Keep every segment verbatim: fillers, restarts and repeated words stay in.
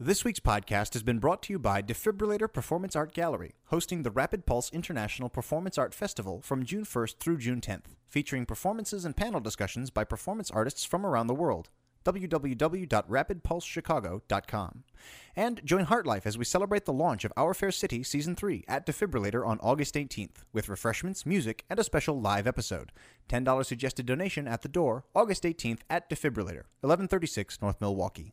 This week's podcast has been brought to you by Defibrillator Performance Art Gallery, hosting the Rapid Pulse International Performance Art Festival from June first through June tenth, featuring performances and panel discussions by performance artists from around the world. w w w dot rapid pulse chicago dot com. And join Heartlife as we celebrate the launch of Our Fair City Season three at Defibrillator on August eighteenth, with refreshments, music, and a special live episode. ten dollars suggested donation at the door, August eighteenth at Defibrillator, eleven thirty-six North Milwaukee.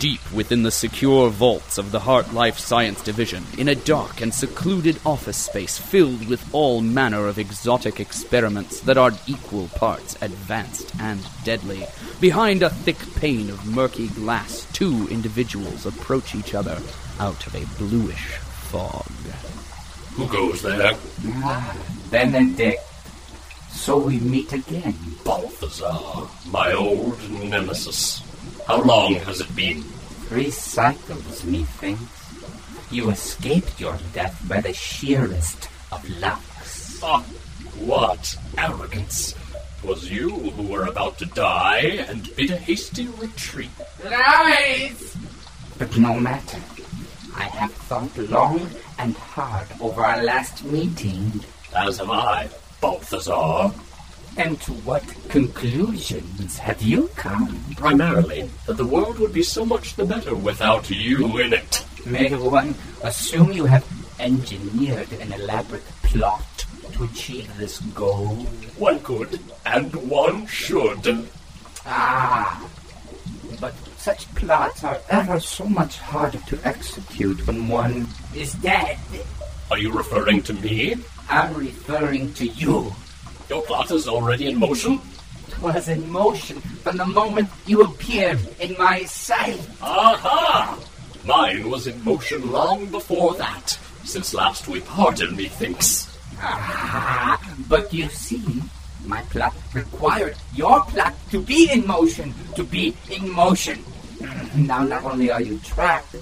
Deep within the secure vaults of the Heartlife Science Division, in a dark and secluded office space filled with all manner of exotic experiments that are equal parts advanced and deadly, behind a thick pane of murky glass, two individuals approach each other out of a bluish fog. Who goes there? Benedict. So we meet again. Balthazar, my old nemesis. How long has it been? Three cycles, methinks. You escaped your death by the sheerest of lucks. Ah, what arrogance! 'Twas you who were about to die and bid a hasty retreat. Lies! But no matter. I have thought long and hard over our last meeting. As have I, Balthazar. And to what conclusions have you come? Primarily, that the world would be so much the better without you in it. May one assume you have engineered an elaborate plot to achieve this goal? One could, and one should. Ah, but such plots are ever so much harder to execute when one is dead. Are you referring to me? I'm referring to you. Your plot is already in motion? 'Twas in motion from the moment you appeared in my sight. Aha! Mine was in motion long before that, since last we parted, methinks. Ah, but you see, my plot required your plot to be in motion, to be in motion. Now not only are you trapped,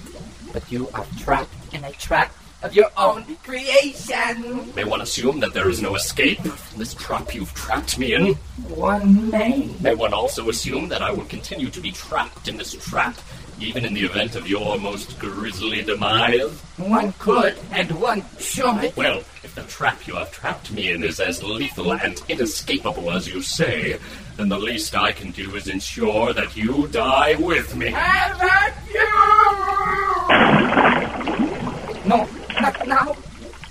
but you are trapped in a trap of your own creation. May one assume that there is no escape from this trap you've trapped me in? One may. May one also assume that I will continue to be trapped in this trap, even in the event of your most grisly demise? One could, and one should. Well, if the trap you have trapped me in is as lethal and inescapable as you say, then the least I can do is ensure that you die with me. Have at you! No. Not now.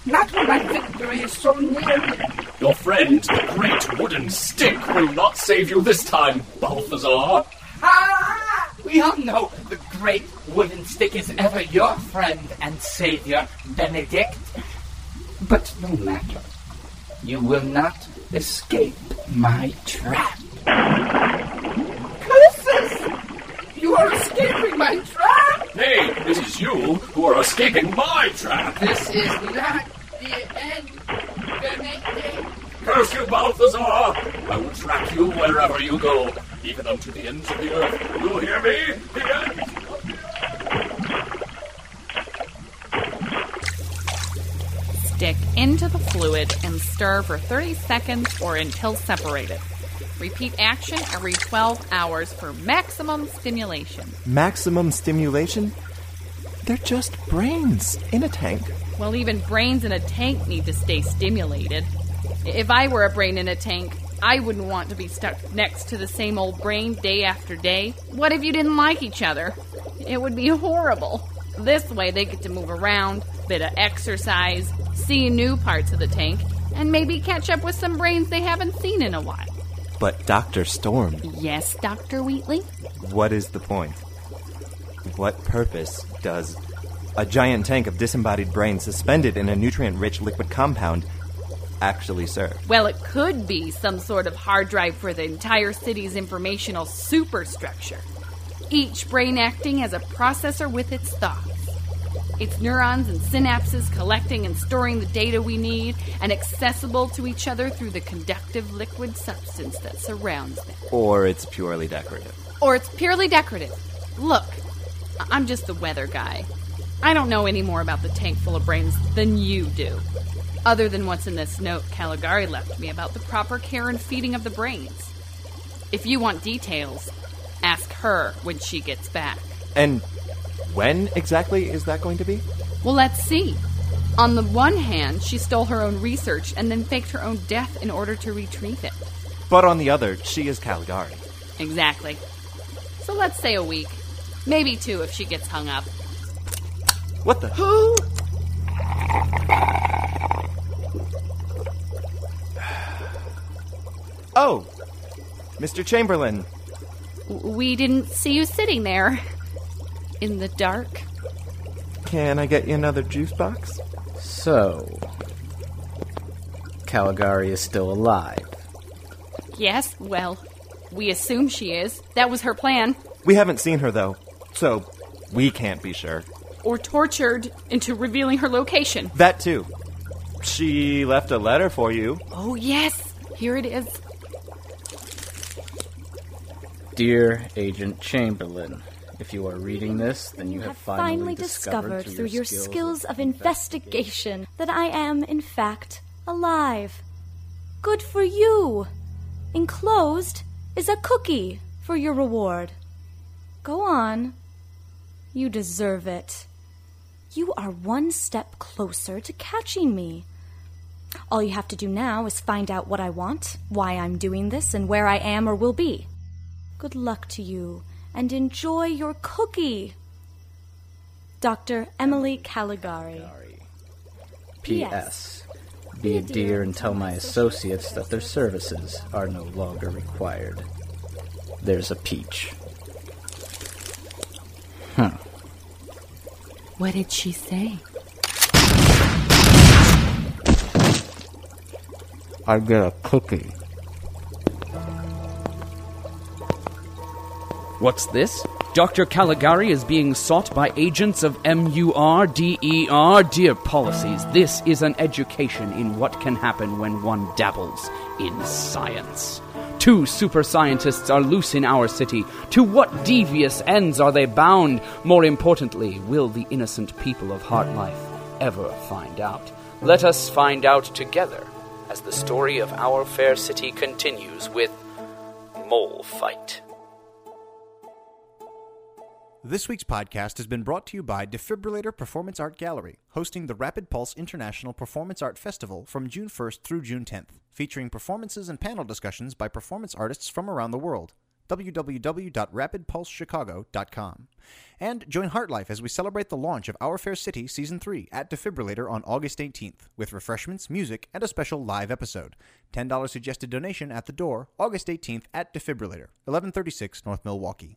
Not when my victory is so near. Your friend, the Great Wooden Stick, will not save you this time, Balthazar. Ah! We all know the Great Wooden Stick is ever your friend and savior, Benedict. But no matter. You will not escape my trap. Curses! You are escaping my trap! Nay, it is you who are escaping my trap! This is not the end, Benedict! Curse you, Balthazar! I will track you wherever you go, even unto the ends of the earth. You hear me? The end of the earth! Stick into the floor. fluid and stir for thirty seconds or until separated. Repeat action every twelve hours for maximum stimulation. Maximum stimulation? They're just brains in a tank. Well, even brains in a tank need to stay stimulated. If I were a brain in a tank, I wouldn't want to be stuck next to the same old brain day after day. What if you didn't like each other? It would be horrible. This way they get to move around, bit of exercise, see new parts of the tank, and maybe catch up with some brains they haven't seen in a while. But Doctor Storm... Yes, Doctor Wheatley? What is the point? What purpose does a giant tank of disembodied brains suspended in a nutrient-rich liquid compound actually serve? Well, it could be some sort of hard drive for the entire city's informational superstructure. Each brain acting as a processor with its thoughts. Its neurons and synapses collecting and storing the data we need and accessible to each other through the conductive liquid substance that surrounds them. Or it's purely decorative. Or it's purely decorative. Look, I'm just the weather guy. I don't know any more about the tank full of brains than you do. Other than what's in this note Caligari left me about the proper care and feeding of the brains. If you want details... ask her when she gets back. And when exactly is that going to be? Well, let's see. On the one hand, she stole her own research and then faked her own death in order to retrieve it. But on the other, she is Caligari. Exactly. So let's say a week. Maybe two if she gets hung up. What the... Who? Oh, Mister Chamberlain... We didn't see you sitting there in the dark. Can I get you another juice box? So, Caligari is still alive. Yes, well, we assume she is. That was her plan. We haven't seen her, though, so we can't be sure. Or tortured into revealing her location. That, too. She left a letter for you. Oh, yes. Here it is. Dear Agent Chamberlain, if you are reading this, then you have finally, finally discovered, discovered through, through your skills, skills of investigation, investigation that I am, in fact, alive. Good for you! Enclosed is a cookie for your reward. Go on. You deserve it. You are one step closer to catching me. All you have to do now is find out what I want, why I'm doing this, and where I am or will be. Good luck to you, and enjoy your cookie. Doctor Emily Caligari. P S Be a dear and tell my associates that their services are no longer required. There's a peach. Huh. What did she say? I get a cookie. What's this? Doctor Caligari is being sought by agents of M U R D E R. Dear policies, this is an education in what can happen when one dabbles in science. Two super scientists are loose in our city. To what devious ends are they bound? More importantly, will the innocent people of Heartlife ever find out? Let us find out together as the story of Our Fair City continues with Mole Fight. This week's podcast has been brought to you by Defibrillator Performance Art Gallery, hosting the Rapid Pulse International Performance Art Festival from June first through June tenth, featuring performances and panel discussions by performance artists from around the world. w w w dot rapid pulse chicago dot com. And join Heartlife as we celebrate the launch of Our Fair City Season three at Defibrillator on August eighteenth, with refreshments, music, and a special live episode. ten dollars suggested donation at the door, August eighteenth at Defibrillator, eleven thirty-six North Milwaukee.